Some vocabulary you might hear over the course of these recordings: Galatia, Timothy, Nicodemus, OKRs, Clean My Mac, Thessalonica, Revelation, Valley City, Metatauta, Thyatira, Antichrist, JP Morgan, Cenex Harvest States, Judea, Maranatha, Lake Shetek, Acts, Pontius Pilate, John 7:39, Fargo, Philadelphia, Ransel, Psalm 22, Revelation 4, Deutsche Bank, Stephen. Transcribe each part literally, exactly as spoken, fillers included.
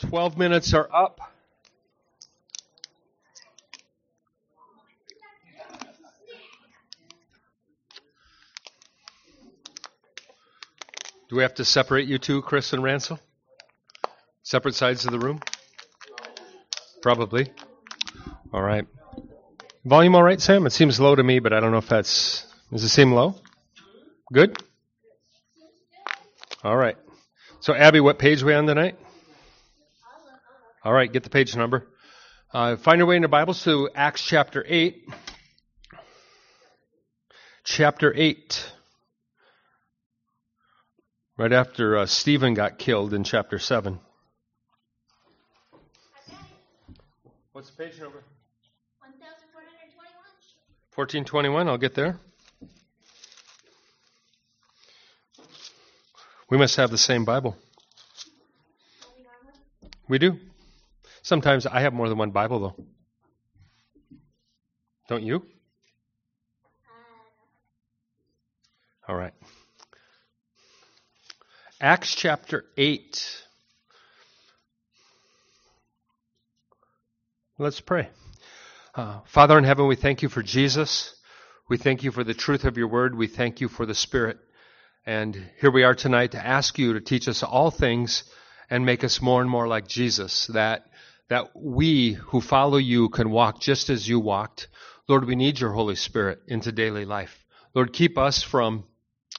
Twelve minutes are up. Do we have to separate you two, Chris and Ransel? Separate sides of the room? Probably. All right. Volume all right, Sam? It seems low to me, but I don't know if that's... Does it seem low? Good? All right. So, Abby, what page are we on tonight? All right, get the page number. Uh, find your way in the Bible to Acts chapter eight. Chapter eight. Right after uh, Stephen got killed in chapter seven. What's the page number? fourteen twenty-one. fourteen twenty-one, I'll get there. We must have the same Bible. We do. Sometimes I have more than one Bible, though. Don't you? All right. Acts chapter eight. Let's pray. Uh, Father in heaven, we thank you for Jesus. We thank you for the truth of your word. We thank you for the Spirit. And here we are tonight to ask you to teach us all things and make us more and more like Jesus, that that we who follow you can walk just as you walked. Lord, we need your Holy Spirit into daily life. Lord, keep us from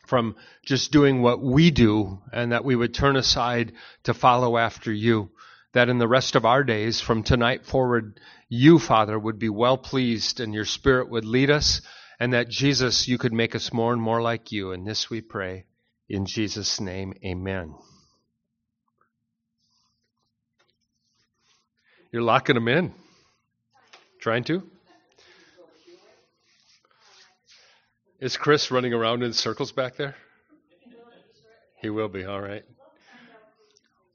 from just doing what we do, and that we would turn aside to follow after you, that in the rest of our days, from tonight forward, you, Father, would be well pleased, and your Spirit would lead us, and that, Jesus, you could make us more and more like you. And this we pray in Jesus' name, amen. You're locking them in. Trying to? Is Chris running around in circles back there? He will be, all right.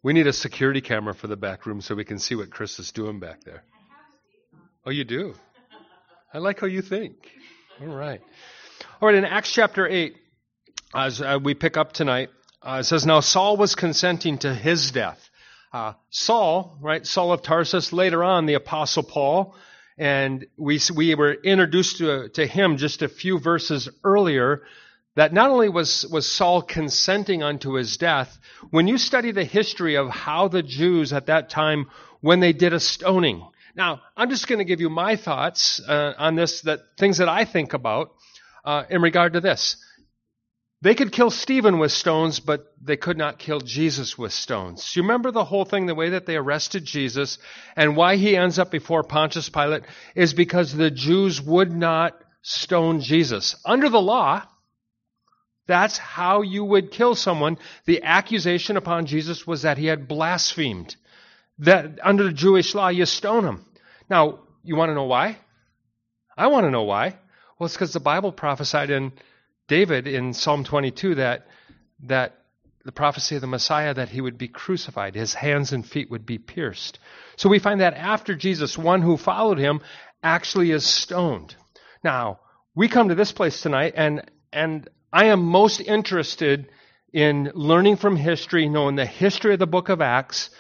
We need a security camera for the back room so we can see what Chris is doing back there. Oh, you do? I like how you think. All right. All right, in Acts chapter eight, as we pick up tonight, uh, it says, Now Saul was consenting to his death. Uh, Saul, right, Saul of Tarsus, later on the Apostle Paul, and we we were introduced to, to him just a few verses earlier, that not only was, was Saul consenting unto his death, when you study the history of how the Jews at that time, when they did a stoning. Now, I'm just going to give you my thoughts uh, on this, that things that I think about uh, in regard to this. They could kill Stephen with stones, but they could not kill Jesus with stones. You remember the whole thing, the way that they arrested Jesus and why he ends up before Pontius Pilate is because the Jews would not stone Jesus. Under the law, that's how you would kill someone. The accusation upon Jesus was that he had blasphemed. That under the Jewish law, you stone him. Now, you want to know why? I want to know why. Well, it's because the Bible prophesied in David in Psalm twenty-two that that the prophecy of the Messiah, that he would be crucified, his hands and feet would be pierced. So we find that after Jesus, one who followed him actually is stoned. Now, we come to this place tonight, and and I am most interested in learning from history, knowing the history of the book of Acts,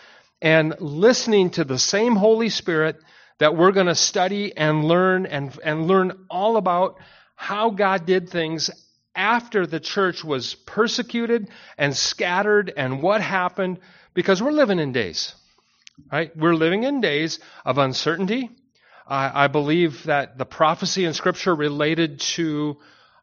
and listening to the same Holy Spirit that we're going to study and learn and, and learn all about how God did things after the church was persecuted and scattered and what happened, because we're living in days, right? We're living in days of uncertainty. Uh, I believe that the prophecy in Scripture related to,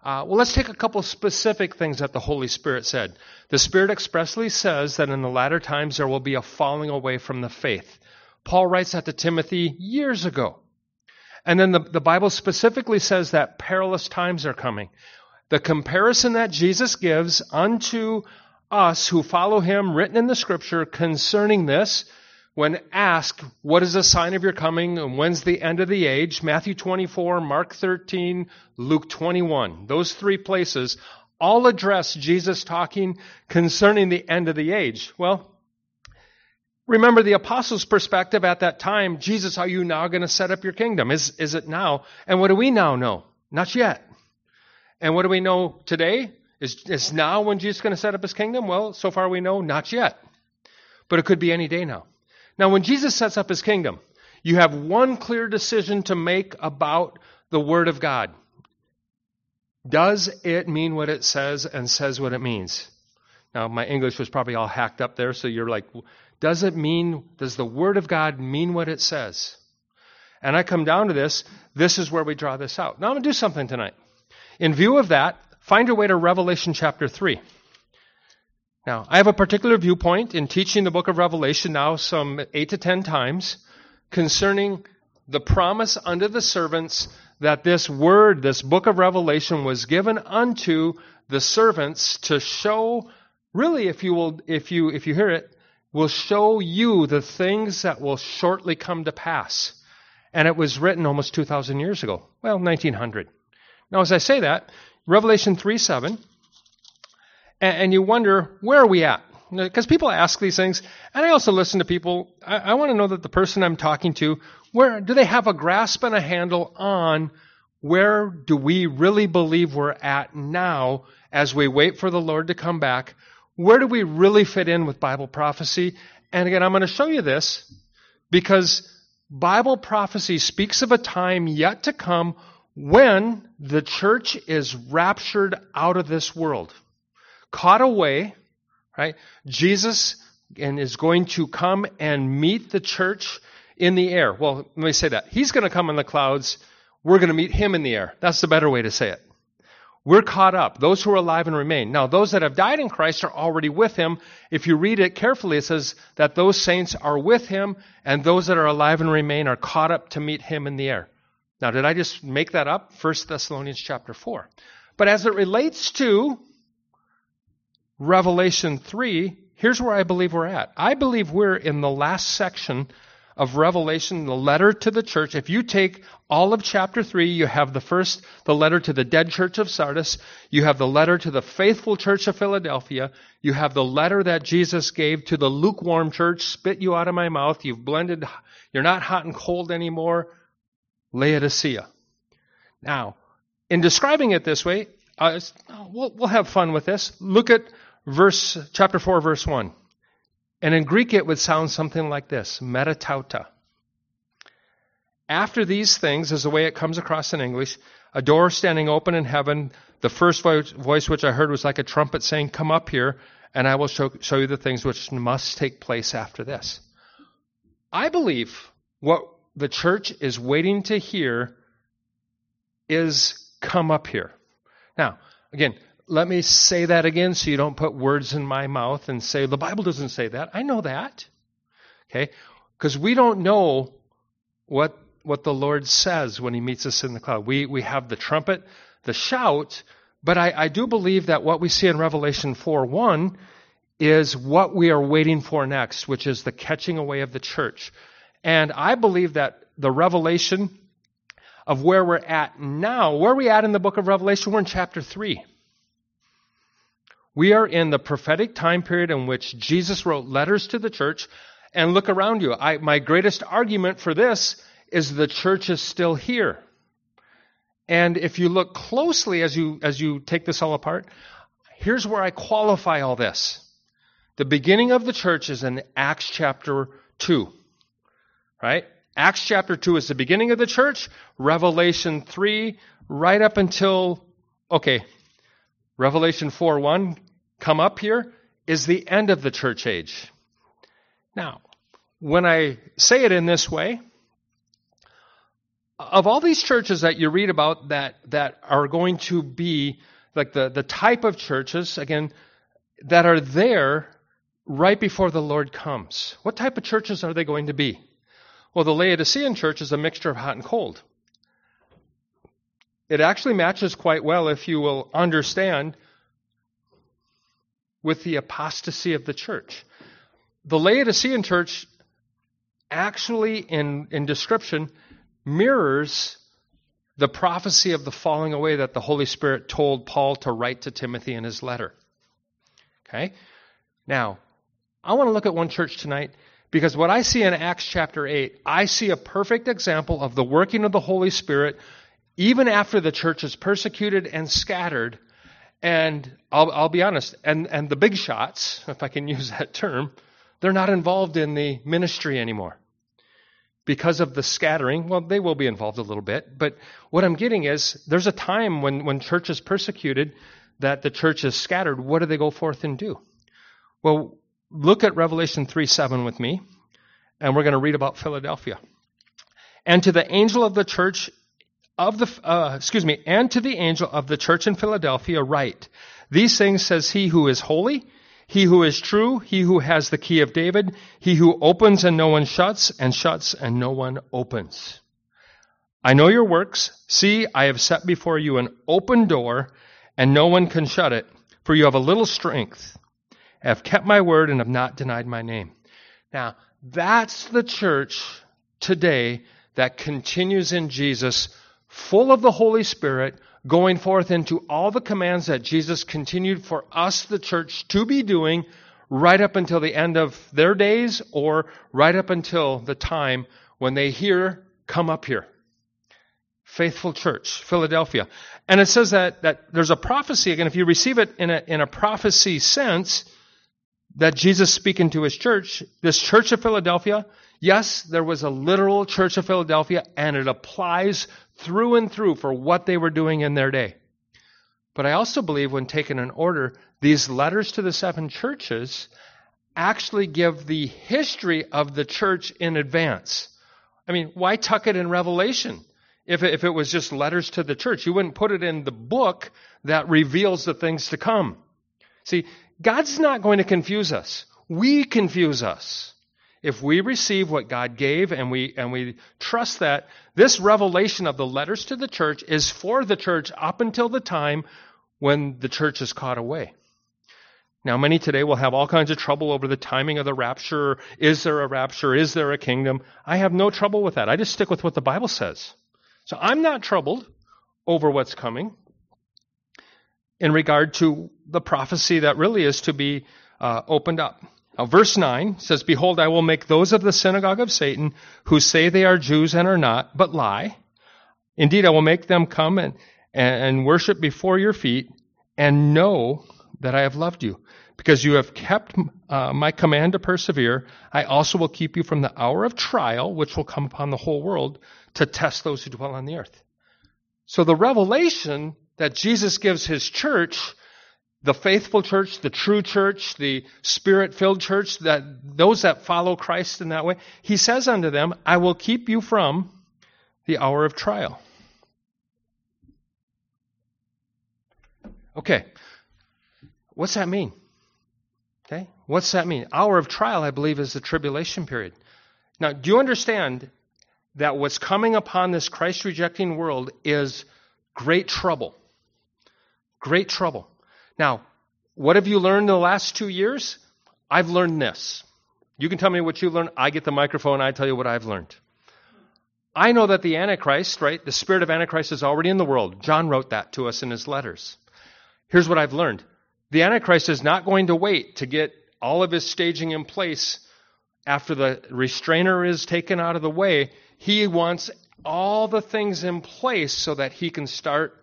uh, well, let's take a couple specific things that the Holy Spirit said. The Spirit expressly says that in the latter times there will be a falling away from the faith. Paul writes that to Timothy years ago. And then the, the Bible specifically says that perilous times are coming. The comparison that Jesus gives unto us who follow him, written in the Scripture, concerning this, when asked, what is the sign of your coming and when's the end of the age? Matthew twenty-four, Mark thirteen, Luke twenty-one. Those three places all address Jesus talking concerning the end of the age. Well, remember the apostles' perspective at that time. Jesus, are you now going to set up your kingdom? Is, is it now? And what do we now know? Not yet. And what do we know today? Is, is now when Jesus is going to set up his kingdom? Well, so far we know, not yet. But it could be any day now. Now, when Jesus sets up his kingdom, you have one clear decision to make about the Word of God. Does it mean what it says and says what it means? Now, my English was probably all hacked up there, so you're like, does it mean, does the Word of God mean what it says? And I come down to this, this is where we draw this out. Now, I'm going to do something tonight. In view of that, find your way to Revelation chapter three. Now, I have a particular viewpoint in teaching the book of Revelation now some eight to ten times concerning the promise unto the servants that this word, this book of Revelation was given unto the servants to show, really, if you will, if you, if you hear it, will show you the things that will shortly come to pass. And it was written almost two thousand years ago. Well, nineteen hundred. Now, as I say that, Revelation three seven, and you wonder, where are we at? Because people ask these things, and I also listen to people. I, I want to know that the person I'm talking to, where do they have a grasp and a handle on where do we really believe we're at now as we wait for the Lord to come back? Where do we really fit in with Bible prophecy? And again, I'm going to show you this because Bible prophecy speaks of a time yet to come when the church is raptured out of this world, caught away, right? Jesus and is going to come and meet the church in the air. Well, let me say that. He's going to come in the clouds. We're going to meet him in the air. That's the better way to say it. We're caught up, those who are alive and remain. Now, those that have died in Christ are already with him. If you read it carefully, it says that those saints are with him, and those that are alive and remain are caught up to meet him in the air. Now, did I just make that up? First Thessalonians chapter four. But as it relates to Revelation three, here's where I believe we're at. I believe we're in the last section of Revelation, the letter to the church. If you take all of chapter three, you have the first, the letter to the dead church of Sardis. You have the letter to the faithful church of Philadelphia. You have the letter that Jesus gave to the lukewarm church. Spit you out of my mouth. You've blended. You're not hot and cold anymore. Laodicea. Now, in describing it this way, uh, we'll, we'll have fun with this. Look at verse chapter four, verse one. And in Greek, it would sound something like this, Metatauta. After these things, is the way it comes across in English, a door standing open in heaven, the first voice which I heard was like a trumpet saying, come up here, and I will show, show you the things which must take place after this. I believe what the church is waiting to hear is come up here. Now, again, let me say that again so you don't put words in my mouth and say, the Bible doesn't say that. I know that. Okay? Because we don't know what what the Lord says when he meets us in the cloud. We we have the trumpet, the shout, but I, I do believe that what we see in Revelation four one is what we are waiting for next, which is the catching away of the church. And I believe that the revelation of where we're at now, where are we at in the book of Revelation? We're in chapter three. We are in the prophetic time period in which Jesus wrote letters to the church. And look around you. I, my greatest argument for this is the church is still here. And if you look closely as you as you take this all apart, here's where I qualify all this. The beginning of the church is in Acts chapter two, right? Acts chapter two is the beginning of the church. Revelation three, right up until, okay, Revelation four one, come up here, is the end of the church age. Now, when I say it in this way, of all these churches that you read about that, that are going to be, like the, the type of churches, again, that are there right before the Lord comes, what type of churches are they going to be? Well, the Laodicean church is a mixture of hot and cold. It actually matches quite well, if you will understand, with the apostasy of the church. The Laodicean church actually, in, in description, mirrors the prophecy of the falling away that the Holy Spirit told Paul to write to Timothy in his letter. Okay? Now, I want to look at one church tonight, because what I see in Acts chapter eight, I see a perfect example of the working of the Holy Spirit even after the church is persecuted and scattered. And I'll, I'll be honest, and, and the big shots, if I can use that term, They're not involved in the ministry anymore because of the scattering. Well, they will be involved a little bit, but what I'm getting is there's a time when, when church is persecuted that the church is scattered. What do they go forth and do? Well, look at Revelation three seven with me, and we're going to read about Philadelphia. And to the angel of the church of the, uh, excuse me, and to the angel of the church in Philadelphia write, these things says he who is holy, he who is true, he who has the key of David, he who opens and no one shuts, and shuts and no one opens. I know your works. See, I have set before you an open door, and no one can shut it, for you have a little strength. I have kept my word and have not denied my name. Now, that's the church today that continues in Jesus, full of the Holy Spirit, going forth into all the commands that Jesus continued for us, the church, to be doing right up until the end of their days, or right up until the time when they hear, come up here. Faithful church, Philadelphia. And it says that, that there's a prophecy. Again, if you receive it in a, in a prophecy sense, that Jesus speaking to his church, this church of Philadelphia, yes, there was a literal church of Philadelphia, and it applies through and through for what they were doing in their day. But I also believe when taken in order, these letters to the seven churches actually give the history of the church in advance. I mean, why tuck it in Revelation? If it, if it was just letters to the church, you wouldn't put it in the book that reveals the things to come. See, God's not going to confuse us. We confuse us. If we receive what God gave and we and we trust that, this revelation of the letters to the church is for the church up until the time when the church is caught away. Now, many today will have all kinds of trouble over the timing of the rapture. Is there a rapture? Is there a kingdom? I have no trouble with that. I just stick with what the Bible says. So I'm not troubled over what's coming in regard to the prophecy that really is to be uh, opened up. Now, verse nine says, behold, I will make those of the synagogue of Satan who say they are Jews and are not, but lie. Indeed, I will make them come and, and worship before your feet and know that I have loved you, because you have kept uh, my command to persevere. I also will keep you from the hour of trial, which will come upon the whole world to test those who dwell on the earth. So the revelation that Jesus gives his church, the faithful church, the true church, the Spirit-filled church, that those that follow Christ in that way, he says unto them, I will keep you from the hour of trial. Okay, what's that mean? Okay, what's that mean? Hour of trial, I believe, is the tribulation period. Now, do you understand that what's coming upon this Christ-rejecting world is great trouble? Great trouble. Now, what have you learned in the last two years? I've learned this. You can tell me what you learned. I get the microphone. I tell you what I've learned. I know that the Antichrist, right, the spirit of Antichrist is already in the world. John wrote that to us in his letters. Here's what I've learned. The Antichrist is not going to wait to get all of his staging in place after the restrainer is taken out of the way. He wants all the things in place so that he can start...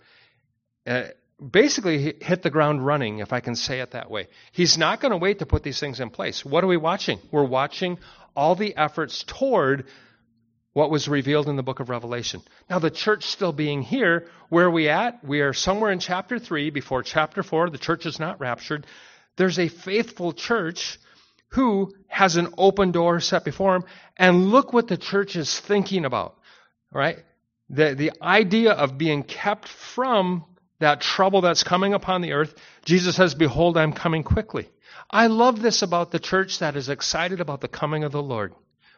Uh, basically hit the ground running, if I can say it that way. He's not going to wait to put these things in place. What are we watching? We're watching all the efforts toward what was revealed in the book of Revelation. Now, the church still being here, where are we at? We are somewhere in chapter three before chapter four. The church is not raptured. There's a faithful church who has an open door set before him. And look what the church is thinking about, right? The, the idea of being kept from that trouble that's coming upon the earth. Jesus says, behold, I'm coming quickly. I love this about the church that is excited about the coming of the Lord.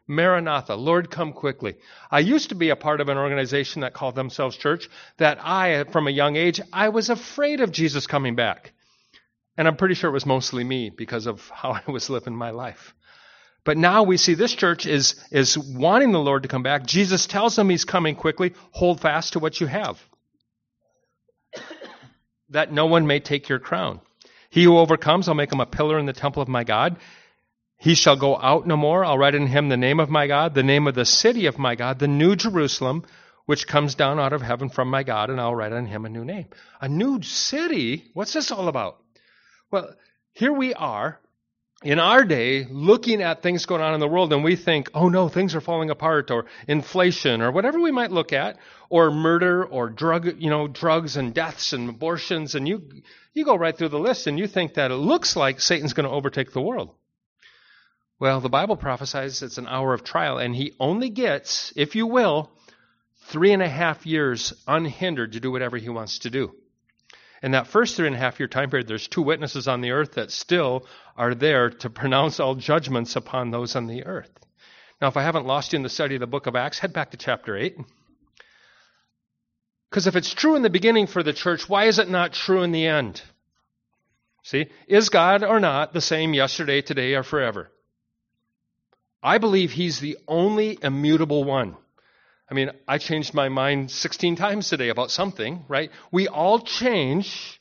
Maranatha, Lord, come quickly. I used to be a part of an organization that called themselves church, that I, from a young age, I was afraid of Jesus coming back. And I'm pretty sure it was mostly me because of how I was living my life. But now we see this church is, is wanting the Lord to come back. Jesus tells them he's coming quickly. Hold fast to what you have, that no one may take your crown. He who overcomes, I'll make him a pillar in the temple of my God. He shall go out no more. I'll write in him the name of my God, the name of the city of my God, the new Jerusalem, which comes down out of heaven from my God, and I'll write on him a new name. A new city? What's this all about? Well, here we are, in our day looking at things going on in the world and we think, oh no, things are falling apart, or inflation or whatever we might look at, or murder or drug, you know, drugs and deaths and abortions, and you you go right through the list and you think that it looks like Satan's going to overtake the world. Well, the Bible prophesies it's an hour of trial, and he only gets, if you will, three and a half years unhindered to do whatever he wants to do. In that first three and a half year time period, there's two witnesses on the earth that still are there to pronounce all judgments upon those on the earth. Now, if I haven't lost you in the study of the book of Acts, head back to chapter eight. Because if it's true in the beginning for the church, why is it not true in the end? See, is God or not the same yesterday, today, or forever? I believe he's the only immutable one. I mean, I changed my mind sixteen times today about something, right? We all change,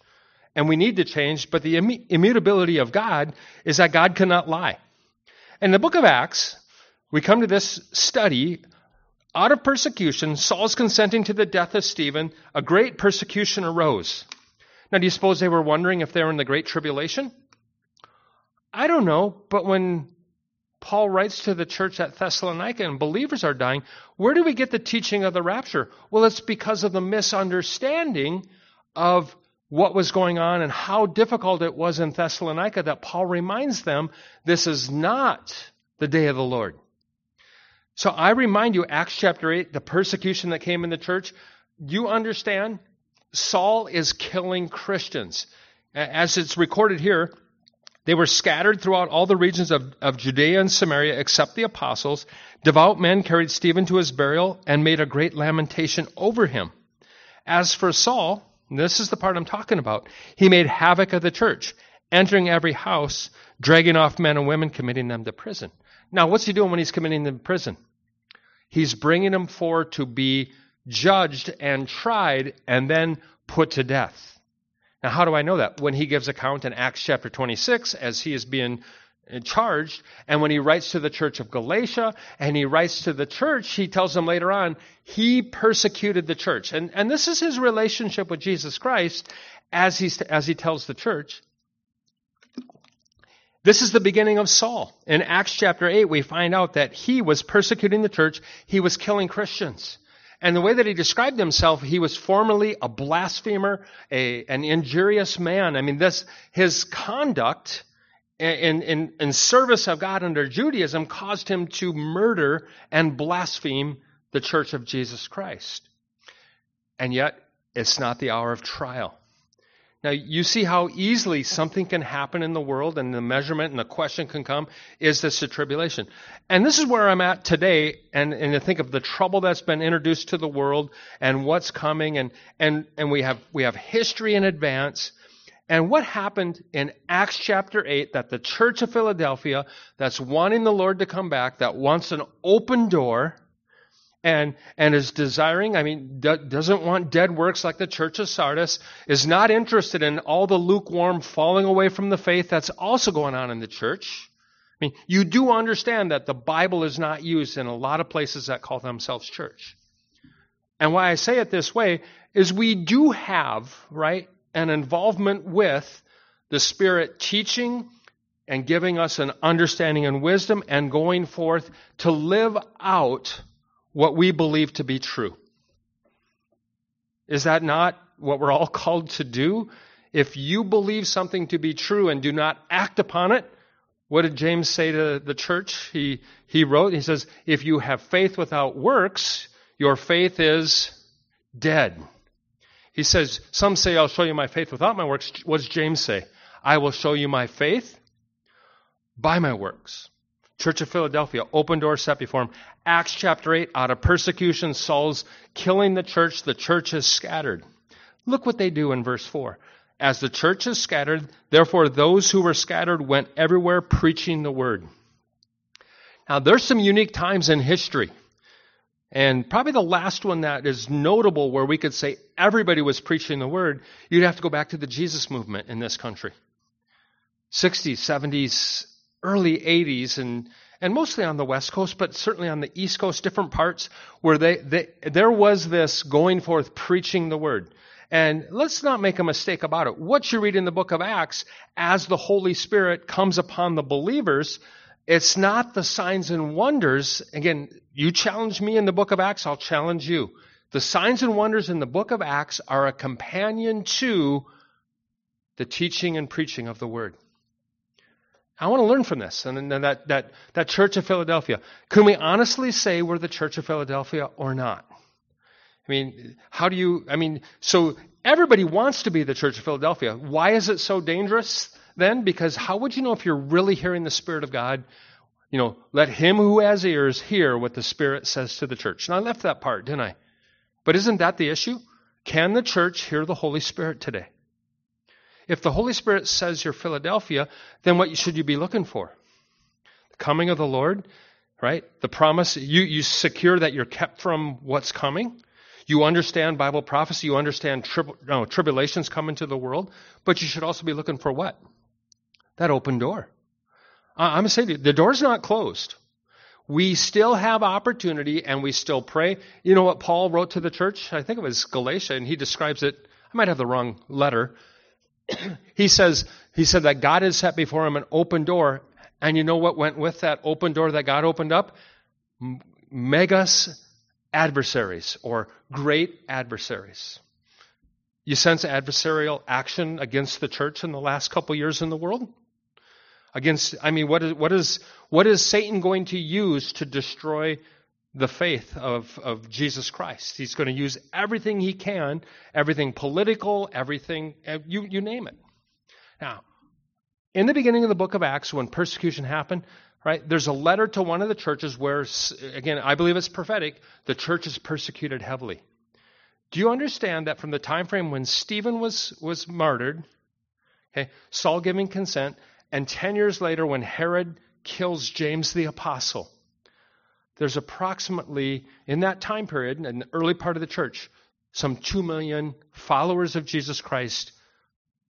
and we need to change, but the immu- immutability of God is that God cannot lie. In the book of Acts, we come to this study, out of persecution, Saul's consenting to the death of Stephen, a great persecution arose. Now, do you suppose they were wondering if they were in the Great Tribulation? I don't know, but when Paul writes to the church at Thessalonica and believers are dying, where do we get the teaching of the rapture? Well, it's because of the misunderstanding of what was going on and how difficult it was in Thessalonica that Paul reminds them, this is not the day of the Lord. So I remind you, Acts chapter eight, the persecution that came in the church, you understand Saul is killing Christians. As it's recorded here, they were scattered throughout all the regions of, of Judea and Samaria except the apostles. Devout men carried Stephen to his burial and made a great lamentation over him. As for Saul, and this is the part I'm talking about, he made havoc of the church, entering every house, dragging off men and women, committing them to prison. Now, what's he doing when he's committing them to prison? He's bringing them forward to be judged and tried and then put to death. Now, how do I know that? When he gives account in Acts chapter twenty-six, as he is being charged, and when he writes to the church of Galatia, and he writes to the church, he tells them later on, he persecuted the church. And, and this is his relationship with Jesus Christ as he, as he tells the church. This is the beginning of Saul. In Acts chapter eight, we find out that he was persecuting the church. He was killing Christians. And the way that he described himself, he was formerly a blasphemer, a, an injurious man. I mean, this his conduct in, in, in service of God under Judaism caused him to murder and blaspheme the church of Jesus Christ. And yet, it's not the hour of trial. Now, you see how easily something can happen in the world, and the measurement and the question can come, is this a tribulation? And this is where I'm at today, and, and to think of the trouble that's been introduced to the world and what's coming, and, and, and we have we have history in advance. And what happened in Acts chapter eight that the church of Philadelphia, that's wanting the Lord to come back, that wants an open door, And and is desiring, I mean, d- doesn't want dead works like the church of Sardis, is not interested in all the lukewarm falling away from the faith that's also going on in the church. I mean, you do understand that the Bible is not used in a lot of places that call themselves church. And why I say it this way is we do have, right, an involvement with the Spirit teaching and giving us an understanding and wisdom and going forth to live out what we believe to be true. Is that not what we're all called to do? If you believe something to be true and do not act upon it, what did James say to the church? He he wrote, he says, if you have faith without works, your faith is dead. He says, some say, I'll show you my faith without my works. What does James say? I will show you my faith by my works. Church of Philadelphia, open door set before him. Acts chapter eight, out of persecution, Saul's killing the church. The church is scattered. Look what they do in verse four. As the church is scattered, therefore those who were scattered went everywhere preaching the word. Now, there's some unique times in history. And probably the last one that is notable where we could say everybody was preaching the word, you'd have to go back to the Jesus movement in this country. sixties, seventies, early eighties, and, and mostly on the West Coast, but certainly on the East Coast, different parts, where they, they there was this going forth, preaching the word. And let's not make a mistake about it. What you read in the book of Acts, as the Holy Spirit comes upon the believers, it's not the signs and wonders. Again, you challenge me in the book of Acts, I'll challenge you. The signs and wonders in the book of Acts are a companion to the teaching and preaching of the word. I want to learn from this. And that that that church of Philadelphia. Can we honestly say we're the church of Philadelphia or not? I mean, how do you, I mean, so everybody wants to be the church of Philadelphia. Why is it so dangerous then? Because how would you know if you're really hearing the Spirit of God? You know, let him who has ears hear what the Spirit says to the church. And I left that part, didn't I? But isn't that the issue? Can the church hear the Holy Spirit today? If the Holy Spirit says you're Philadelphia, then what should you be looking for? The coming of the Lord, right? The promise, you, you secure that you're kept from what's coming. You understand Bible prophecy. You understand trib- no, tribulations come into the world. But you should also be looking for what? That open door. Uh, I'm going to say to you, the door's not closed. We still have opportunity and we still pray. You know what Paul wrote to the church? I think it was Galatia, and he describes it. I might have the wrong letter. He says, he said that God has set before him an open door. And you know what went with that open door that God opened up? M- megas adversaries, or great adversaries. You sense adversarial action against the church in the last couple years in the world? Against, I mean, what is what is what is Satan going to use to destroy the faith of, of Jesus Christ? He's going to use everything he can, everything political, everything, you, you name it. Now, in the beginning of the book of Acts, when persecution happened, right, there's a letter to one of the churches where, again, I believe it's prophetic, the church is persecuted heavily. Do you understand that from the time frame when Stephen was, was martyred, okay, Saul giving consent, and ten years later when Herod kills James the Apostle, there's approximately, in that time period, in the early part of the church, some two million followers of Jesus Christ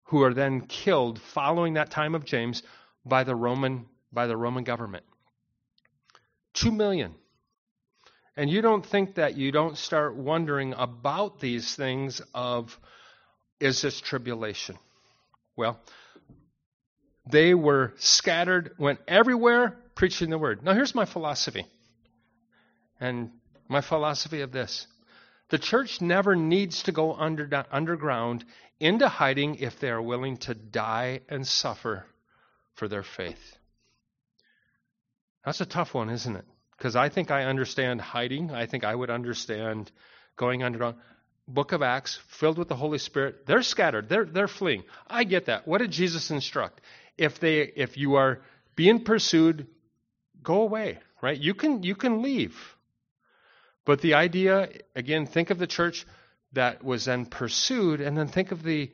who are then killed following that time of James by the Roman by the Roman government. two million. And you don't think that you don't start wondering about these things of, is this tribulation? Well, they were scattered, went everywhere preaching the word. Now here's my philosophy. And my philosophy of this, the church never needs to go under, underground into hiding if they are willing to die and suffer for their faith. That's a tough one, isn't it? Because I think I understand hiding. I think I would understand going underground. Book of Acts, filled with the Holy Spirit, they're scattered. They're they're fleeing. I get that. What did Jesus instruct? If they if you are being pursued, go away, right? You can you can leave. But the idea, again, think of the church that was then pursued, and then think of the,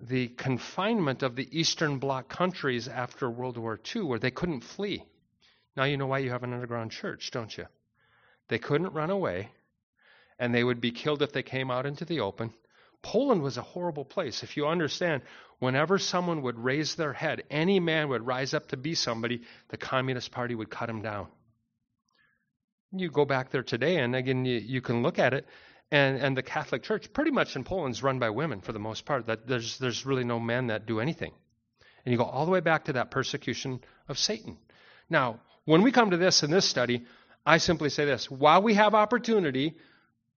the confinement of the Eastern Bloc countries after World War Two, where they couldn't flee. Now you know why you have an underground church, don't you? They couldn't run away, and they would be killed if they came out into the open. Poland was a horrible place. If you understand, whenever someone would raise their head, any man would rise up to be somebody, the Communist Party would cut him down. You go back there today, and again, you, you can look at it, and, and the Catholic Church, pretty much in Poland, is run by women for the most part. That there's there's really no men that do anything. And you go all the way back to that persecution of Satan. Now, when we come to this in this study, I simply say this. While we have opportunity,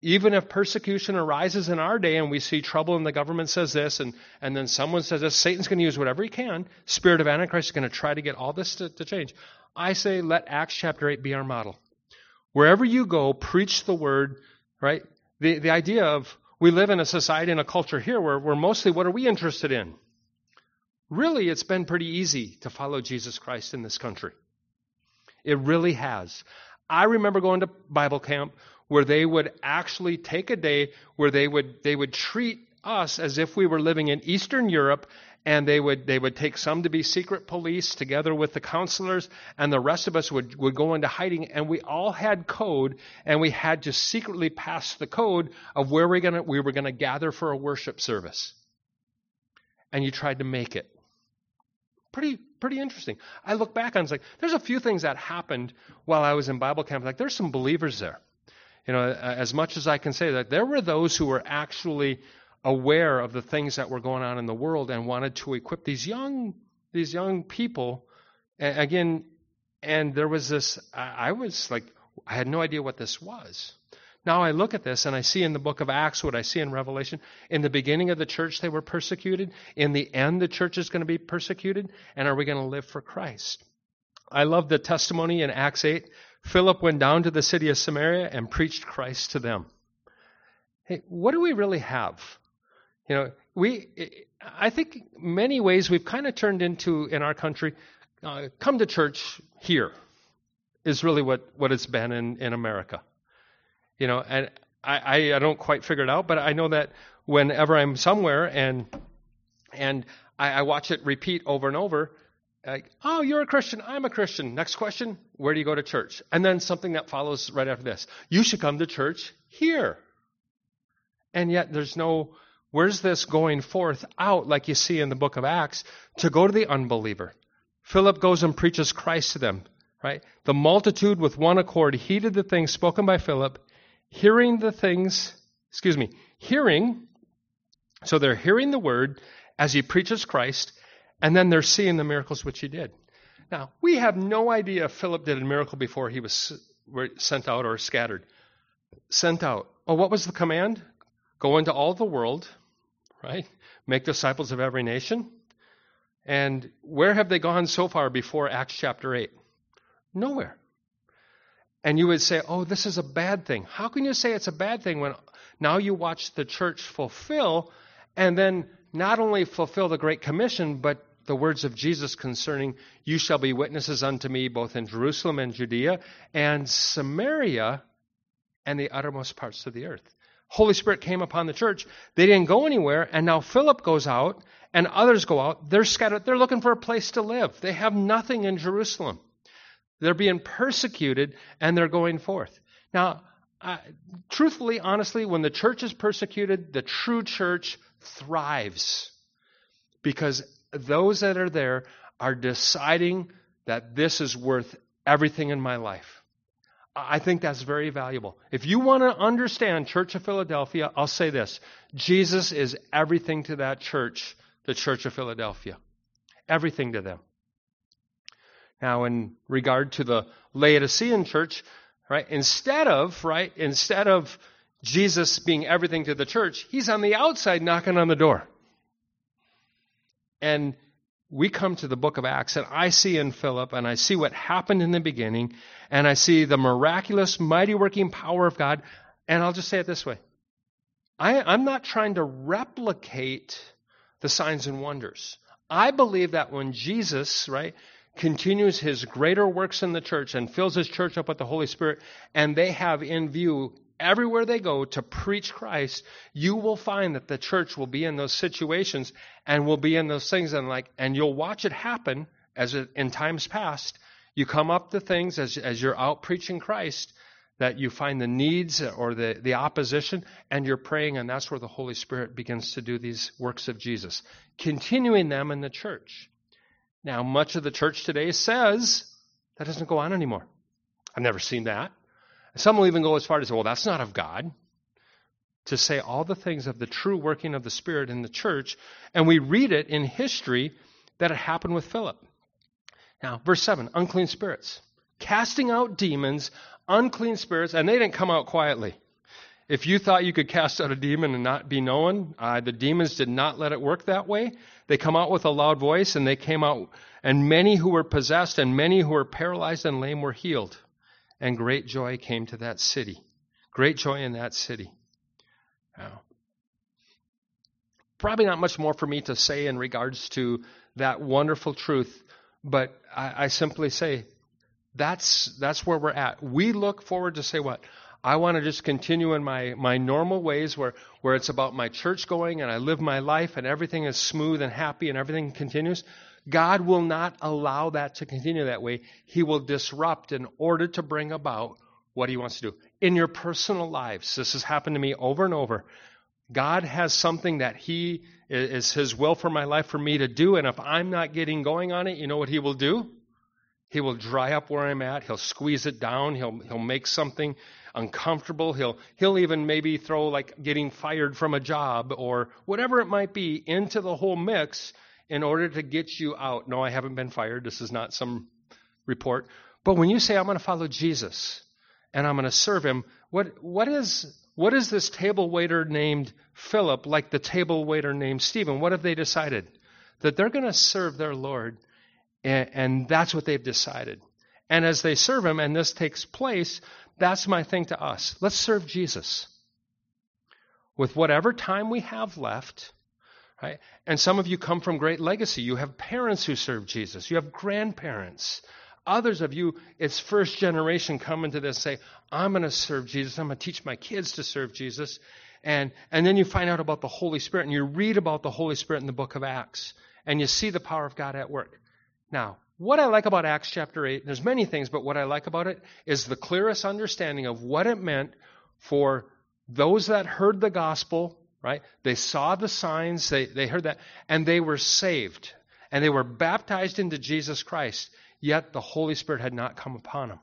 even if persecution arises in our day and we see trouble and the government says this, and, and then someone says this, Satan's going to use whatever he can. Spirit of Antichrist is going to try to get all this to, to change. I say let Acts chapter eight be our model. Wherever you go, preach the word, right? The the idea of we live in a society and a culture here where we're mostly, what are we interested in? Really, it's been pretty easy to follow Jesus Christ in this country. It really has. I remember going to Bible camp where they would actually take a day where they would they would treat us as if we were living in Eastern Europe, and they would they would take some to be secret police together with the counselors, and the rest of us would, would go into hiding, and we all had code, and we had to secretly pass the code of where we're gonna we were gonna gather for a worship service. And you tried to make it. Pretty pretty interesting. I look back and it's like there's a few things that happened while I was in Bible camp. Like there's some believers there. You know, as much as I can say that there were those who were actually aware of the things that were going on in the world and wanted to equip these young these young people. And again, and there was this, I was like, I had no idea what this was. Now I look at this and I see in the book of Acts what I see in Revelation. In the beginning of the church, they were persecuted. In the end, the church is going to be persecuted. And are we going to live for Christ? I love the testimony in Acts eight. Philip went down to the city of Samaria and preached Christ to them. Hey, what do we really have? You know, we, I think many ways we've kind of turned into, in our country, uh, come to church here is really what, what it's been in, in America. You know, and I, I, I don't quite figure it out, but I know that whenever I'm somewhere and and I, I watch it repeat over and over, like, oh, you're a Christian, I'm a Christian. Next question, where do you go to church? And then something that follows right after this, you should come to church here. And yet there's no, where's this going forth out like you see in the book of Acts to go to the unbeliever? Philip goes and preaches Christ to them, right? The multitude with one accord heeded the things spoken by Philip, Hearing the things, excuse me, hearing, so they're hearing the word as he preaches Christ, and then they're seeing the miracles which he did. Now, we have no idea if Philip did a miracle before he was sent out or scattered. Sent out. Oh, what was the command? Go into all the world, right? Make disciples of every nation. And where have they gone so far before Acts chapter eight? Nowhere. And you would say, oh, this is a bad thing. How can you say it's a bad thing when now you watch the church fulfill and then not only fulfill the Great Commission, but the words of Jesus concerning you shall be witnesses unto me both in Jerusalem and Judea and Samaria and the uttermost parts of the earth. Holy Spirit came upon the church. They didn't go anywhere. And now Philip goes out and others go out. They're scattered. They're looking for a place to live. They have nothing in Jerusalem. They're being persecuted, and they're going forth. Now, uh, truthfully, honestly, when the church is persecuted, the true church thrives because those that are there are deciding that this is worth everything in my life. I think that's very valuable. If you want to understand Church of Philadelphia, I'll say this. Jesus is everything to that church, the Church of Philadelphia. Everything to them. Now, in regard to the Laodicean church, right? Instead of, right? Instead of Jesus being everything to the church, he's on the outside knocking on the door. And we come to the book of Acts, and I see in Philip, and I see what happened in the beginning, and I see the miraculous, mighty working power of God. And I'll just say it this way. I, I'm not trying to replicate the signs and wonders. I believe that when Jesus, right, continues his greater works in the church and fills his church up with the Holy Spirit, and they have in view everywhere they go to preach Christ, you will find that the church will be in those situations and will be in those things, and like, and you'll watch it happen as it, in times past. You come up to things as as you're out preaching Christ that you find the needs or the, the opposition, and you're praying, and that's where the Holy Spirit begins to do these works of Jesus, continuing them in the church. Now, much of the church today says that doesn't go on anymore. I've never seen that. Some will even go as far as, well, that's not of God, to say all the things of the true working of the Spirit in the church. And we read it in history that it happened with Philip. Now, verse seven, unclean spirits, casting out demons, unclean spirits, and they didn't come out quietly. If you thought you could cast out a demon and not be known, uh, the demons did not let it work that way. They come out with a loud voice, and they came out, and many who were possessed and many who were paralyzed and lame were healed. And great joy came to that city. Great joy in that city. Now, probably not much more for me to say in regards to that wonderful truth, but I, I simply say that's that's where we're at. We look forward to say what? I want to just continue in my, my normal ways where, where it's about my church going and I live my life and everything is smooth and happy and everything continues. God will not allow that to continue that way. He will disrupt in order to bring about what he wants to do. In your personal lives, this has happened to me over and over. God has something that he is his will for my life for me to do, and if I'm not getting going on it, you know what he will do? He will dry up where I'm at. He'll squeeze it down. He'll he'll make something uncomfortable. He'll he'll even maybe throw like getting fired from a job or whatever it might be into the whole mix in order to get you out. No, I haven't been fired. This is not some report. But when you say I'm going to follow Jesus and I'm going to serve him, what what is what is this table waiter named Philip like the table waiter named Stephen? What have they decided? That they're going to serve their Lord. And that's what they've decided. And as they serve him, and this takes place, that's my thing to us. Let's serve Jesus with whatever time we have left. Right? And some of you come from great legacy. You have parents who serve Jesus. You have grandparents. Others of you, it's first generation come into this and say, I'm going to serve Jesus. I'm going to teach my kids to serve Jesus. And, and then you find out about the Holy Spirit, and you read about the Holy Spirit in the book of Acts, and you see the power of God at work. Now, what I like about Acts chapter eight, there's many things, but what I like about it is the clearest understanding of what it meant for those that heard the gospel, right? They saw the signs, they, they heard that, and they were saved, and they were baptized into Jesus Christ, yet the Holy Spirit had not come upon them.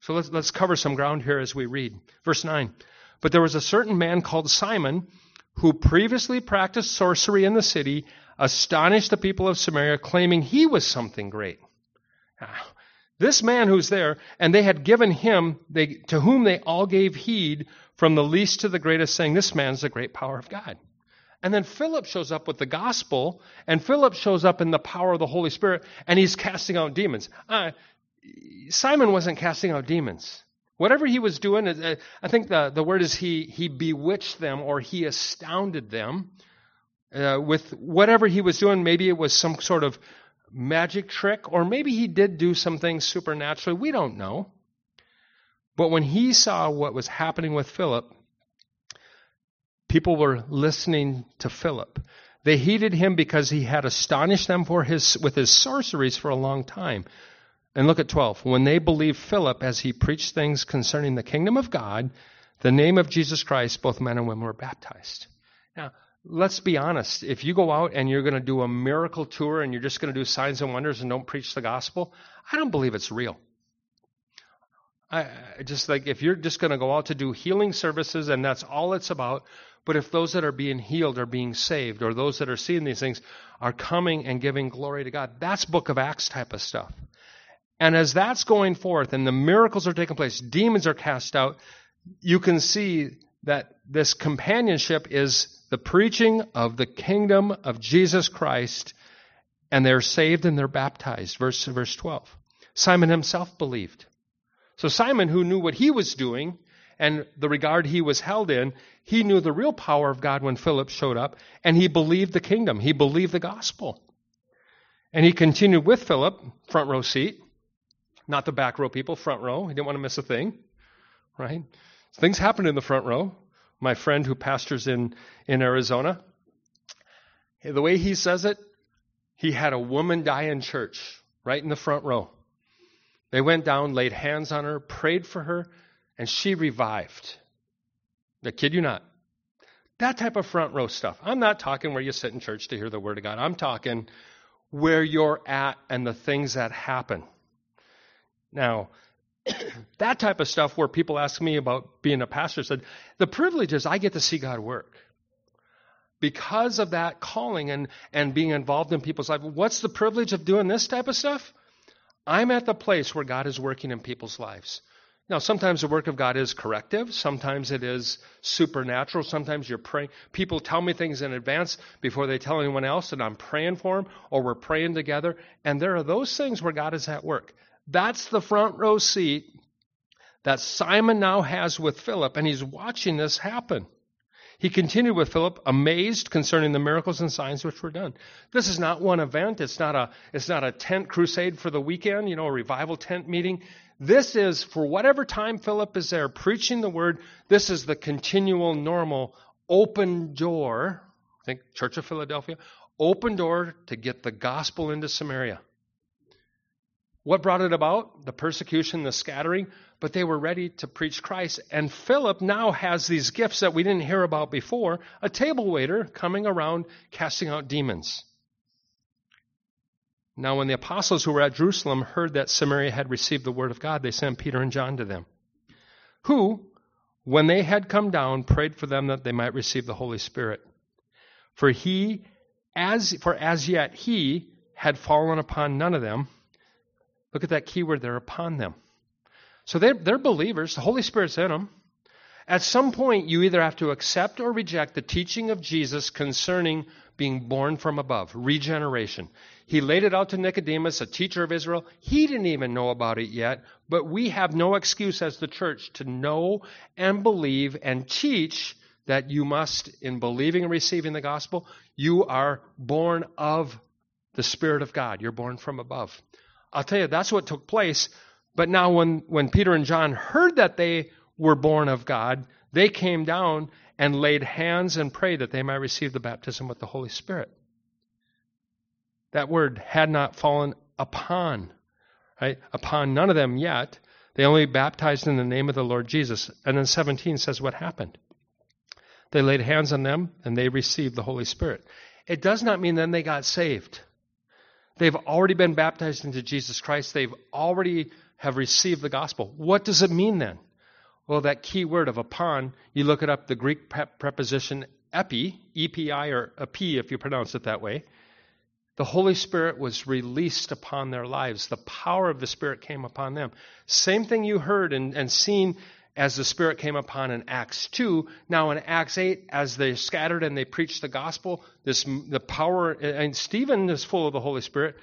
So let's, let's cover some ground here as we read. Verse nine, but there was a certain man called Simon who previously practiced sorcery in the city, astonished the people of Samaria, claiming he was something great. Now, this man who's there, and they had given him, they, to whom they all gave heed, from the least to the greatest, saying, this man's the great power of God. And then Philip shows up with the gospel, and Philip shows up in the power of the Holy Spirit, and he's casting out demons. Uh, Simon wasn't casting out demons. Whatever he was doing, I think the, the word is he, he bewitched them, or he astounded them. Uh, with whatever he was doing, maybe it was some sort of magic trick, or maybe he did do some things supernaturally. We don't know. But when he saw what was happening with Philip, people were listening to Philip. They heeded him because he had astonished them for his with his sorceries for a long time. And look at twelve. When they believed Philip as he preached things concerning the kingdom of God, the name of Jesus Christ, both men and women were baptized. Now, let's be honest. If you go out and you're going to do a miracle tour and you're just going to do signs and wonders and don't preach the gospel, I don't believe it's real. I just like if you're just going to go out to do healing services and that's all it's about, but if those that are being healed are being saved or those that are seeing these things are coming and giving glory to God, that's Book of Acts type of stuff. And as that's going forth and the miracles are taking place, demons are cast out, you can see that this companionship is the preaching of the kingdom of Jesus Christ, and they're saved and they're baptized. Verse, verse twelve. Simon himself believed. So Simon, who knew what he was doing and the regard he was held in, he knew the real power of God when Philip showed up, and he believed the kingdom. He believed the gospel. And he continued with Philip, front row seat, not the back row people, front row. He didn't want to miss a thing, right? So things happened in the front row. My friend who pastors in, in Arizona, the way he says it, he had a woman die in church right in the front row. They went down, laid hands on her, prayed for her, and she revived. I kid you not. That type of front row stuff. I'm not talking where you sit in church to hear the word of God. I'm talking where you're at and the things that happen. Now, that type of stuff where people ask me about being a pastor said, the privilege is I get to see God work. Because of that calling and, and being involved in people's life, what's the privilege of doing this type of stuff? I'm at the place where God is working in people's lives. Now, sometimes the work of God is corrective. Sometimes it is supernatural. Sometimes you're praying. People tell me things in advance before they tell anyone else, and I'm praying for them, or we're praying together. And there are those things where God is at work. That's the front row seat that Simon now has with Philip, and he's watching this happen. He continued with Philip, amazed concerning the miracles and signs which were done. This is not one event. It's not a, it's not a tent crusade for the weekend, you know, a revival tent meeting. This is, for whatever time Philip is there preaching the word, this is the continual, normal, open door, I think Church of Philadelphia, open door to get the gospel into Samaria. What brought it about? The persecution, the scattering, but they were ready to preach Christ. And Philip now has these gifts that we didn't hear about before, a table waiter coming around casting out demons. Now when the apostles who were at Jerusalem heard that Samaria had received the word of God, they sent Peter and John to them, who, when they had come down, prayed for them that they might receive the Holy Spirit. For he, as for as yet he had fallen upon none of them. Look at that key word there, upon them. So they're, they're believers. The Holy Spirit's in them. At some point, you either have to accept or reject the teaching of Jesus concerning being born from above, regeneration. He laid it out to Nicodemus, a teacher of Israel. He didn't even know about it yet, but we have no excuse as the church to know and believe and teach that you must, in believing and receiving the gospel, you are born of the Spirit of God. You're born from above. I'll tell you, that's what took place. But now when, when Peter and John heard that they were born of God, they came down and laid hands and prayed that they might receive the baptism with the Holy Spirit. That word had not fallen upon, right? Upon none of them yet. They only baptized in the name of the Lord Jesus. And then seventeen says what happened. They laid hands on them and they received the Holy Spirit. It does not mean then they got saved. They've already been baptized into Jesus Christ. They've already have received the gospel. What does it mean then? Well, that key word of upon, you look it up, the Greek preposition epi, E P I or epi if you pronounce it that way. The Holy Spirit was released upon their lives. The power of the Spirit came upon them. Same thing you heard and, and seen as the Spirit came upon in Acts two. Now in Acts eight, as they scattered and they preached the gospel, this the power, and Stephen is full of the Holy Spirit.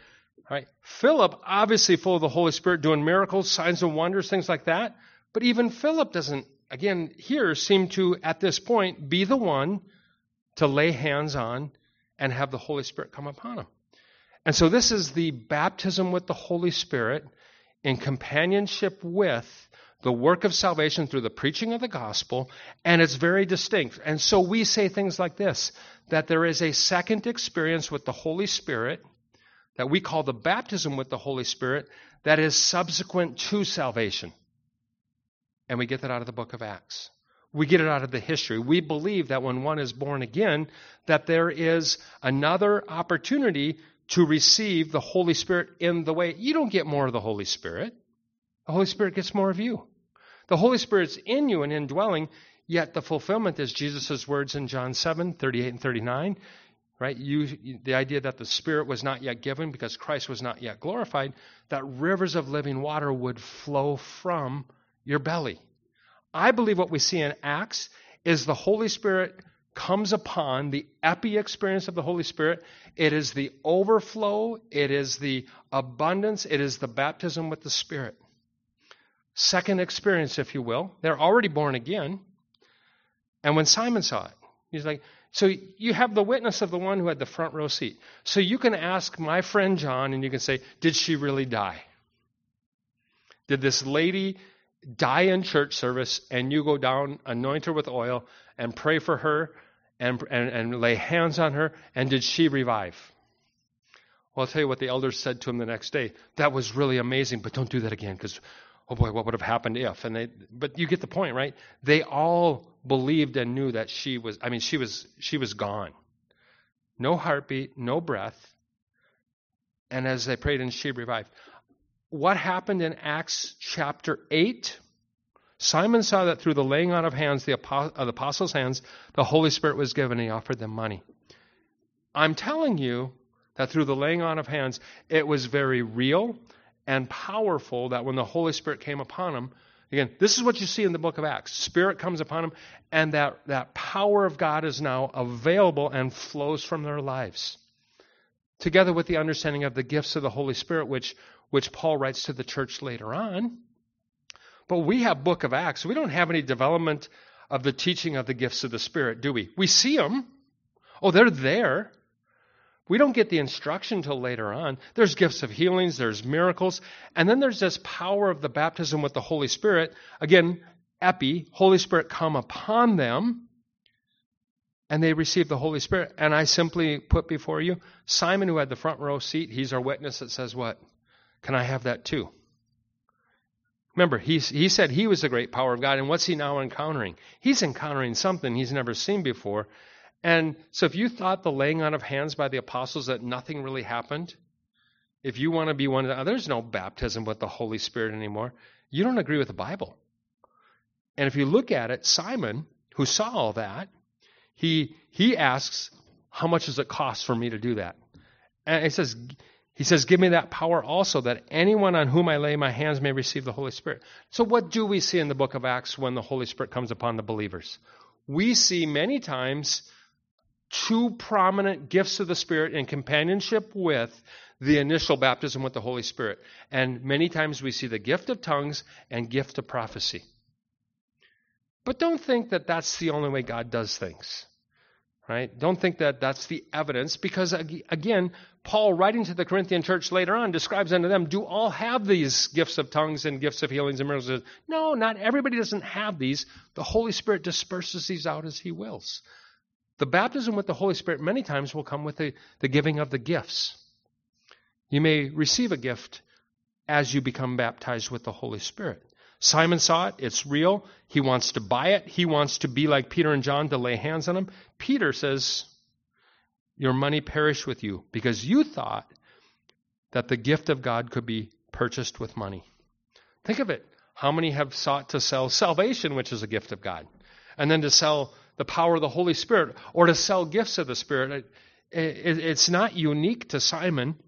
Right? Philip, obviously full of the Holy Spirit, doing miracles, signs and wonders, things like that. But even Philip doesn't, again, here seem to, at this point, be the one to lay hands on and have the Holy Spirit come upon him. And so this is the baptism with the Holy Spirit in companionship with the work of salvation through the preaching of the gospel, and it's very distinct. And so we say things like this, that there is a second experience with the Holy Spirit that we call the baptism with the Holy Spirit that is subsequent to salvation. And we get that out of the book of Acts. We get it out of the history. We believe that when one is born again, that there is another opportunity to receive the Holy Spirit in the way. You don't get more of the Holy Spirit. The Holy Spirit gets more of you. The Holy Spirit's in you and indwelling, yet the fulfillment is Jesus' words in John seven, thirty-eight and thirty-nine. Right? You, the idea that the Spirit was not yet given because Christ was not yet glorified, that rivers of living water would flow from your belly. I believe what we see in Acts is the Holy Spirit comes upon the epi experience of the Holy Spirit. It is the overflow. It is the abundance. It is the baptism with the Spirit. Second experience, if you will. They're already born again. And when Simon saw it, he's like, so you have the witness of the one who had the front row seat. So you can ask my friend John and you can say, did she really die? Did this lady die in church service, and you go down, anoint her with oil, and pray for her, and, and and lay hands on her, and did she revive? Well, I'll tell you what the elders said to him the next day. That was really amazing, but don't do that again, because, oh boy, what would have happened if? And they, but you get the point, right? They all believed and knew that she was, I mean, she was she was gone. No heartbeat, no breath, and as they prayed, and she revived. What happened in Acts chapter eight? Simon saw that through the laying on of hands, the apostles' hands, the Holy Spirit was given, and he offered them money. I'm telling you that through the laying on of hands, it was very real and powerful that when the Holy Spirit came upon him, again, this is what you see in the book of Acts. Spirit comes upon him, and that, that power of God is now available and flows from their lives, together with the understanding of the gifts of the Holy Spirit, which which Paul writes to the church later on. But we have book of Acts. We don't have any development of the teaching of the gifts of the Spirit, do we? We see them. Oh, they're there. We don't get the instruction till later on. There's gifts of healings, there's miracles, and then there's this power of the baptism with the Holy Spirit. Again, epi, Holy Spirit come upon them, and they received the Holy Spirit. And I simply put before you, Simon, who had the front row seat, he's our witness that says what? Can I have that too? Remember, he, he said he was the great power of God, and what's he now encountering? He's encountering something he's never seen before. And so if you thought the laying on of hands by the apostles that nothing really happened, If you want to be one of the, there's no baptism with the Holy Spirit anymore. You don't agree with the Bible. And if you look at it, Simon, who saw all that, he he asks, how much does it cost for me to do that? And he says, he says, give me that power also, that anyone on whom I lay my hands may receive the Holy Spirit. So what do we see in the book of Acts when the Holy Spirit comes upon the believers? We see many times two prominent gifts of the Spirit in companionship with the initial baptism with the Holy Spirit. And many times we see the gift of tongues and gift of prophecy. But don't think that that's the only way God does things, right? Don't think that that's the evidence, because, again, Paul, writing to the Corinthian church later on, describes unto them, do all have these gifts of tongues and gifts of healings and miracles? No, not everybody doesn't have these. The Holy Spirit disperses these out as he wills. The baptism with the Holy Spirit many times will come with the, the giving of the gifts. You may receive a gift as you become baptized with the Holy Spirit. Simon saw it. It's real. He wants to buy it. He wants to be like Peter and John, to lay hands on him. Peter says, your money perish with you, because you thought that the gift of God could be purchased with money. Think of it. How many have sought to sell salvation, which is a gift of God, and then to sell the power of the Holy Spirit, or to sell gifts of the Spirit? It's not unique to Simon,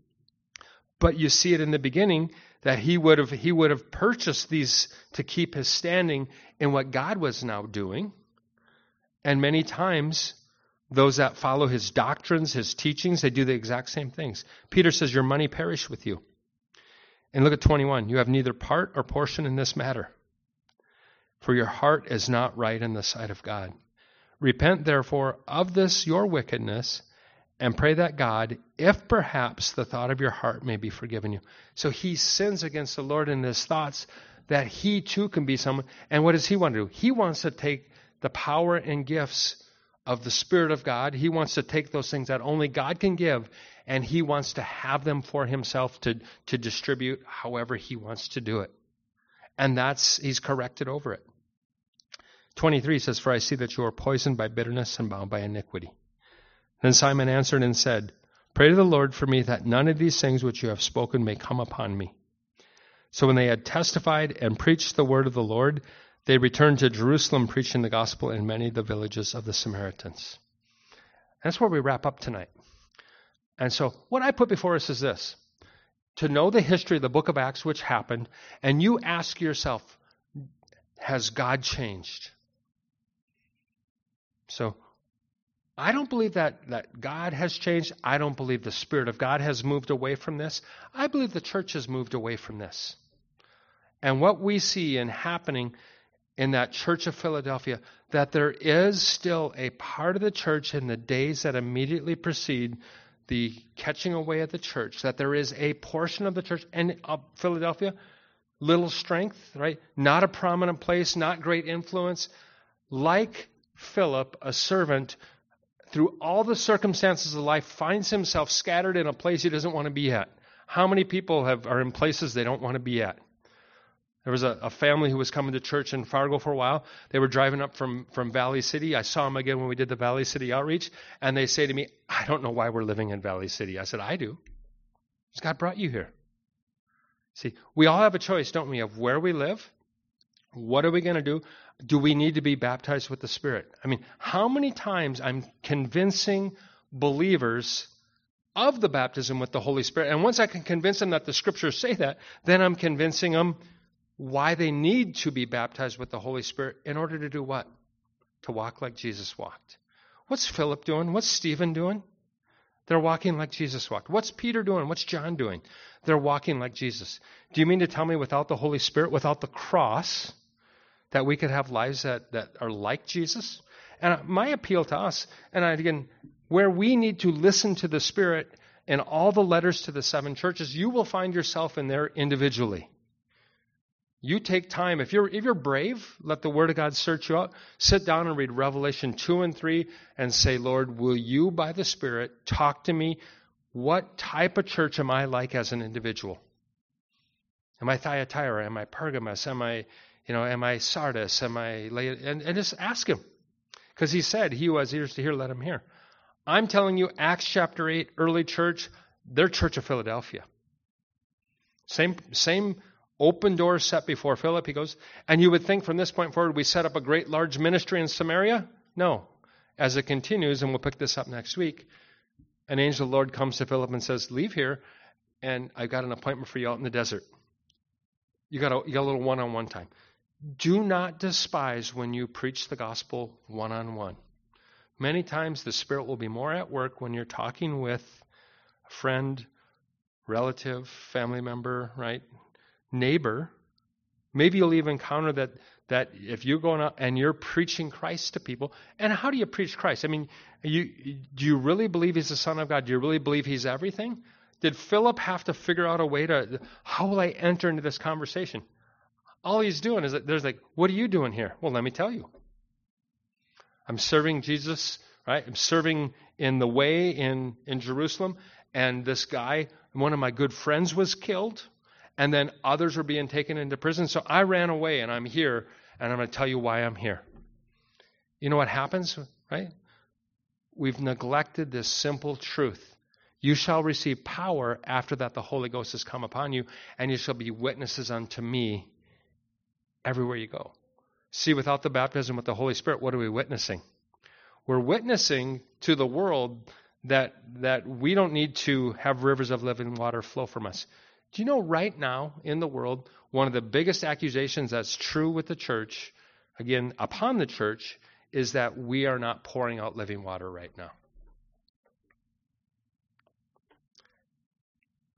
but you see it in the beginning, that he would have he would have purchased these to keep his standing in what God was now doing. And many times, those that follow his doctrines, his teachings, they do the exact same things. Peter says, your money perish with you. And look at twenty-one, you have neither part or portion in this matter, for your heart is not right in the sight of God. Repent, therefore, of this your wickedness, and pray that God, if perhaps the thought of your heart may be forgiven you. So he sins against the Lord in his thoughts, that he too can be someone. And what does he want to do? He wants to take the power and gifts of the Spirit of God. He wants to take those things that only God can give, and he wants to have them for himself to, to distribute however he wants to do it. And that's, he's corrected over it. twenty-three says, for I see that you are poisoned by bitterness and bound by iniquity. Then Simon answered and said, pray to the Lord for me, that none of these things which you have spoken may come upon me. So when they had testified and preached the word of the Lord, they returned to Jerusalem, preaching the gospel in many of the villages of the Samaritans. That's where we wrap up tonight. And so what I put before us is this: to know the history of the book of Acts, which happened, and you ask yourself, has God changed? So I don't believe that, that God has changed. I don't believe the Spirit of God has moved away from this. I believe the church has moved away from this. And what we see in happening in that church of Philadelphia, that there is still a part of the church in the days that immediately precede the catching away of the church, that there is a portion of the church and of Philadelphia, little strength, right? Not a prominent place, not great influence. Like Philip, a servant, through all the circumstances of life, finds himself scattered in a place he doesn't want to be at. How many people have are in places they don't want to be at? There was a, a family who was coming to church in Fargo for a while. They were driving up from, from Valley City. I saw them again when we did the Valley City outreach. And they say to me, I don't know why we're living in Valley City. I said, I do. Because God brought you here. See, we all have a choice, don't we, of where we live? What are we going to do? Do we need to be baptized with the Spirit? I mean, how many times I'm convincing believers of the baptism with the Holy Spirit, and once I can convince them that the Scriptures say that, then I'm convincing them why they need to be baptized with the Holy Spirit in order to do what? To walk like Jesus walked. What's Philip doing? What's Stephen doing? They're walking like Jesus walked. What's Peter doing? What's John doing? They're walking like Jesus. Do you mean to tell me without the Holy Spirit, without the cross, that we could have lives that, that are like Jesus? And my appeal to us, and again, where we need to listen to the Spirit in all the letters to the seven churches, you will find yourself in there individually. You take time. If you're if you're brave, let the Word of God search you out. Sit down and read Revelation two and three and say, Lord, will you, by the Spirit, talk to me? What type of church am I like as an individual? Am I Thyatira? Am I Pergamos? Am I... You know, am I Sardis? Am I Laodicea? And, and just ask him. Because he said, he who has ears to hear, let him hear. I'm telling you, Acts chapter eight, early church, their church of Philadelphia. Same, same open door set before Philip, he goes. And you would think from this point forward we set up a great large ministry in Samaria? No. As it continues, and we'll pick this up next week, an angel of the Lord comes to Philip and says, leave here, and I've got an appointment for you out in the desert. You got a, you got a little one-on-one time. Do not despise when you preach the gospel one-on-one. Many times the Spirit will be more at work when you're talking with a friend, relative, family member, right? Neighbor. Maybe you'll even encounter that that if you're going out and you're preaching Christ to people, and how do you preach Christ? I mean, you do you really believe he's the Son of God? Do you really believe he's everything? Did Philip have to figure out a way to, how will I enter into this conversation? All he's doing is, there's like, what are you doing here? Well, let me tell you. I'm serving Jesus, right? I'm serving in the way in, in Jerusalem, and this guy, one of my good friends was killed, and then others were being taken into prison. So I ran away, and I'm here, and I'm going to tell you why I'm here. You know what happens, right? We've neglected this simple truth. You shall receive power after that the Holy Ghost has come upon you, and you shall be witnesses unto me everywhere you go. See, without the baptism with the Holy Spirit, what are we witnessing? We're witnessing to the world that that we don't need to have rivers of living water flow from us. Do you know right now in the world, one of the biggest accusations that's true with the church, again, upon the church, is that we are not pouring out living water right now.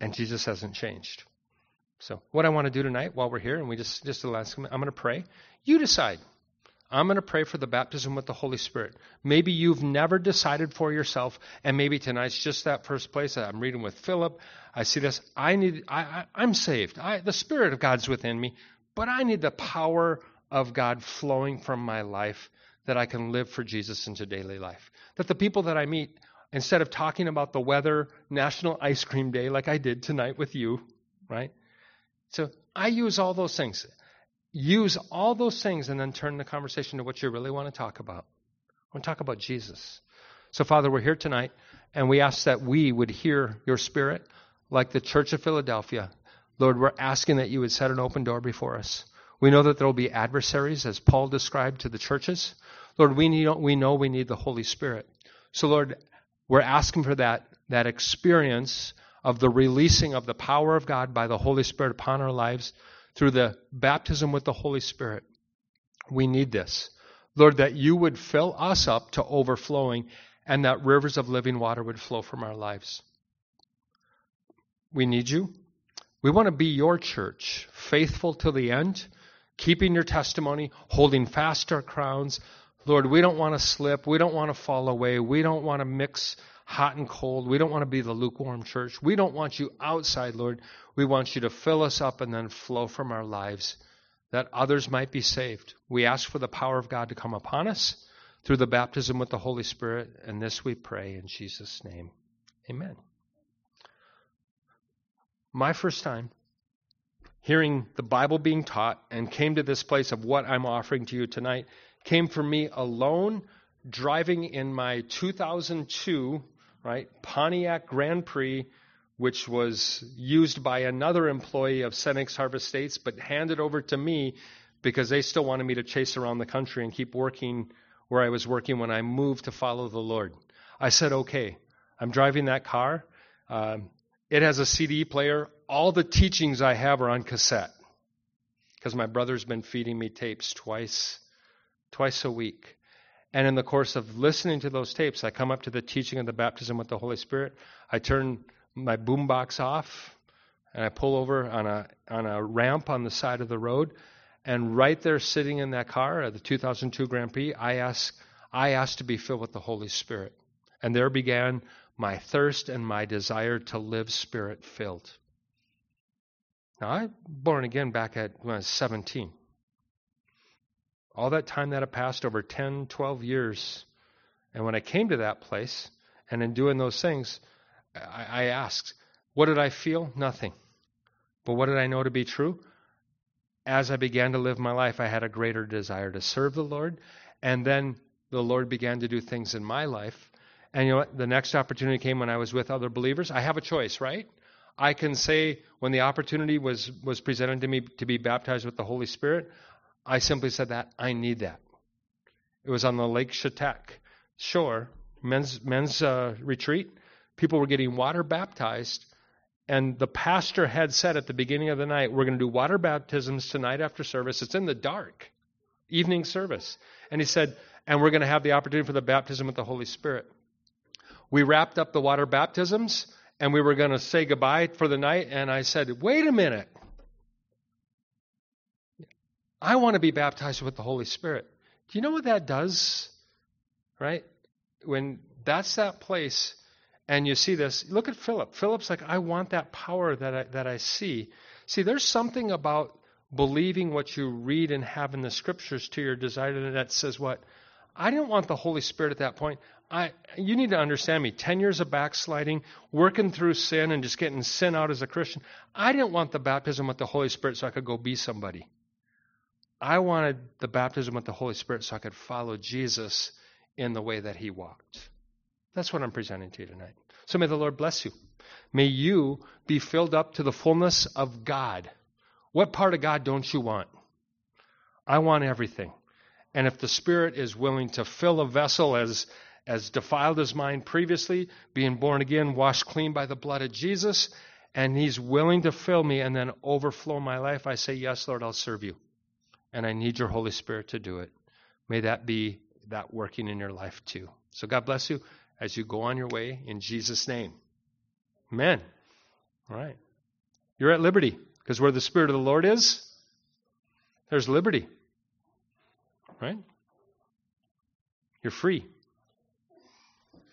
And Jesus hasn't changed. So what I want to do tonight while we're here, and we just, just the last, I'm going to pray. You decide. I'm going to pray for the baptism with the Holy Spirit. Maybe you've never decided for yourself, and maybe tonight's just that first place. I'm reading with Philip. I see this. I need, I, I, I'm saved. I, the Spirit of God's within me, but I need the power of God flowing from my life that I can live for Jesus into daily life. That the people that I meet, instead of talking about the weather, National Ice Cream Day, like I did tonight with you, right? So I use all those things. Use all those things and then turn the conversation to what you really want to talk about. I want to talk about Jesus. So, Father, we're here tonight, and we ask that we would hear your Spirit like the Church of Philadelphia. Lord, we're asking that you would set an open door before us. We know that there will be adversaries, as Paul described to the churches. Lord, we need, we know we need the Holy Spirit. So, Lord, we're asking for that, that experience of the releasing of the power of God by the Holy Spirit upon our lives through the baptism with the Holy Spirit. We need this. Lord, that you would fill us up to overflowing and that rivers of living water would flow from our lives. We need you. We want to be your church, faithful to the end, keeping your testimony, holding fast our crowns. Lord, we don't want to slip. We don't want to fall away. We don't want to mix hot and cold. We don't want to be the lukewarm church. We don't want you outside, Lord. We want you to fill us up and then flow from our lives that others might be saved. We ask for the power of God to come upon us through the baptism with the Holy Spirit, and this we pray in Jesus' name. Amen. My first time hearing the Bible being taught and came to this place of what I'm offering to you tonight came for me alone, driving in my two thousand two right, Pontiac Grand Prix, which was used by another employee of Cenex Harvest States, but handed over to me because they still wanted me to chase around the country and keep working where I was working when I moved to follow the Lord. I said, okay, I'm driving that car. Um, it has a C D player. All the teachings I have are on cassette because my brother's been feeding me tapes twice, twice a week. And in the course of listening to those tapes, I come up to the teaching of the baptism with the Holy Spirit. I turn my boombox off, and I pull over on a on a ramp on the side of the road. And right there, sitting in that car, the two thousand two Grand Prix, I ask, I asked to be filled with the Holy Spirit. And there began my thirst and my desire to live Spirit-filled. Now, I was born again back at when I was seventeen. All that time that had passed, over ten, twelve years. And when I came to that place, and in doing those things, I, I asked, what did I feel? Nothing. But what did I know to be true? As I began to live my life, I had a greater desire to serve the Lord. And then the Lord began to do things in my life. And you know what? The next opportunity came when I was with other believers. I have a choice, right? I can say when the opportunity was, was presented to me to be baptized with the Holy Spirit, I simply said that I need that. It was on the Lake Shetek shore, men's, men's uh, retreat. People were getting water baptized, and the pastor had said at the beginning of the night, we're going to do water baptisms tonight after service. It's in the dark, evening service. And he said, and we're going to have the opportunity for the baptism with the Holy Spirit. We wrapped up the water baptisms, and we were going to say goodbye for the night, and I said, wait a minute. I want to be baptized with the Holy Spirit. Do you know what that does? Right? When that's that place, and you see this, look at Philip. Philip's like, I want that power that I, that I see. See, there's something about believing what you read and have in the Scriptures to your desire that says what? I didn't want the Holy Spirit at that point. I, you need to understand me. Ten years of backsliding, working through sin and just getting sin out as a Christian. I didn't want the baptism with the Holy Spirit so I could go be somebody. I wanted the baptism with the Holy Spirit so I could follow Jesus in the way that he walked. That's what I'm presenting to you tonight. So may the Lord bless you. May you be filled up to the fullness of God. What part of God don't you want? I want everything. And if the Spirit is willing to fill a vessel as as defiled as mine previously, being born again, washed clean by the blood of Jesus, and he's willing to fill me and then overflow my life, I say, yes, Lord, I'll serve you. And I need your Holy Spirit to do it. May that be that working in your life too. So God bless you as you go on your way in Jesus' name. Amen. All right. You're at liberty, because where the Spirit of the Lord is, there's liberty. Right? You're free.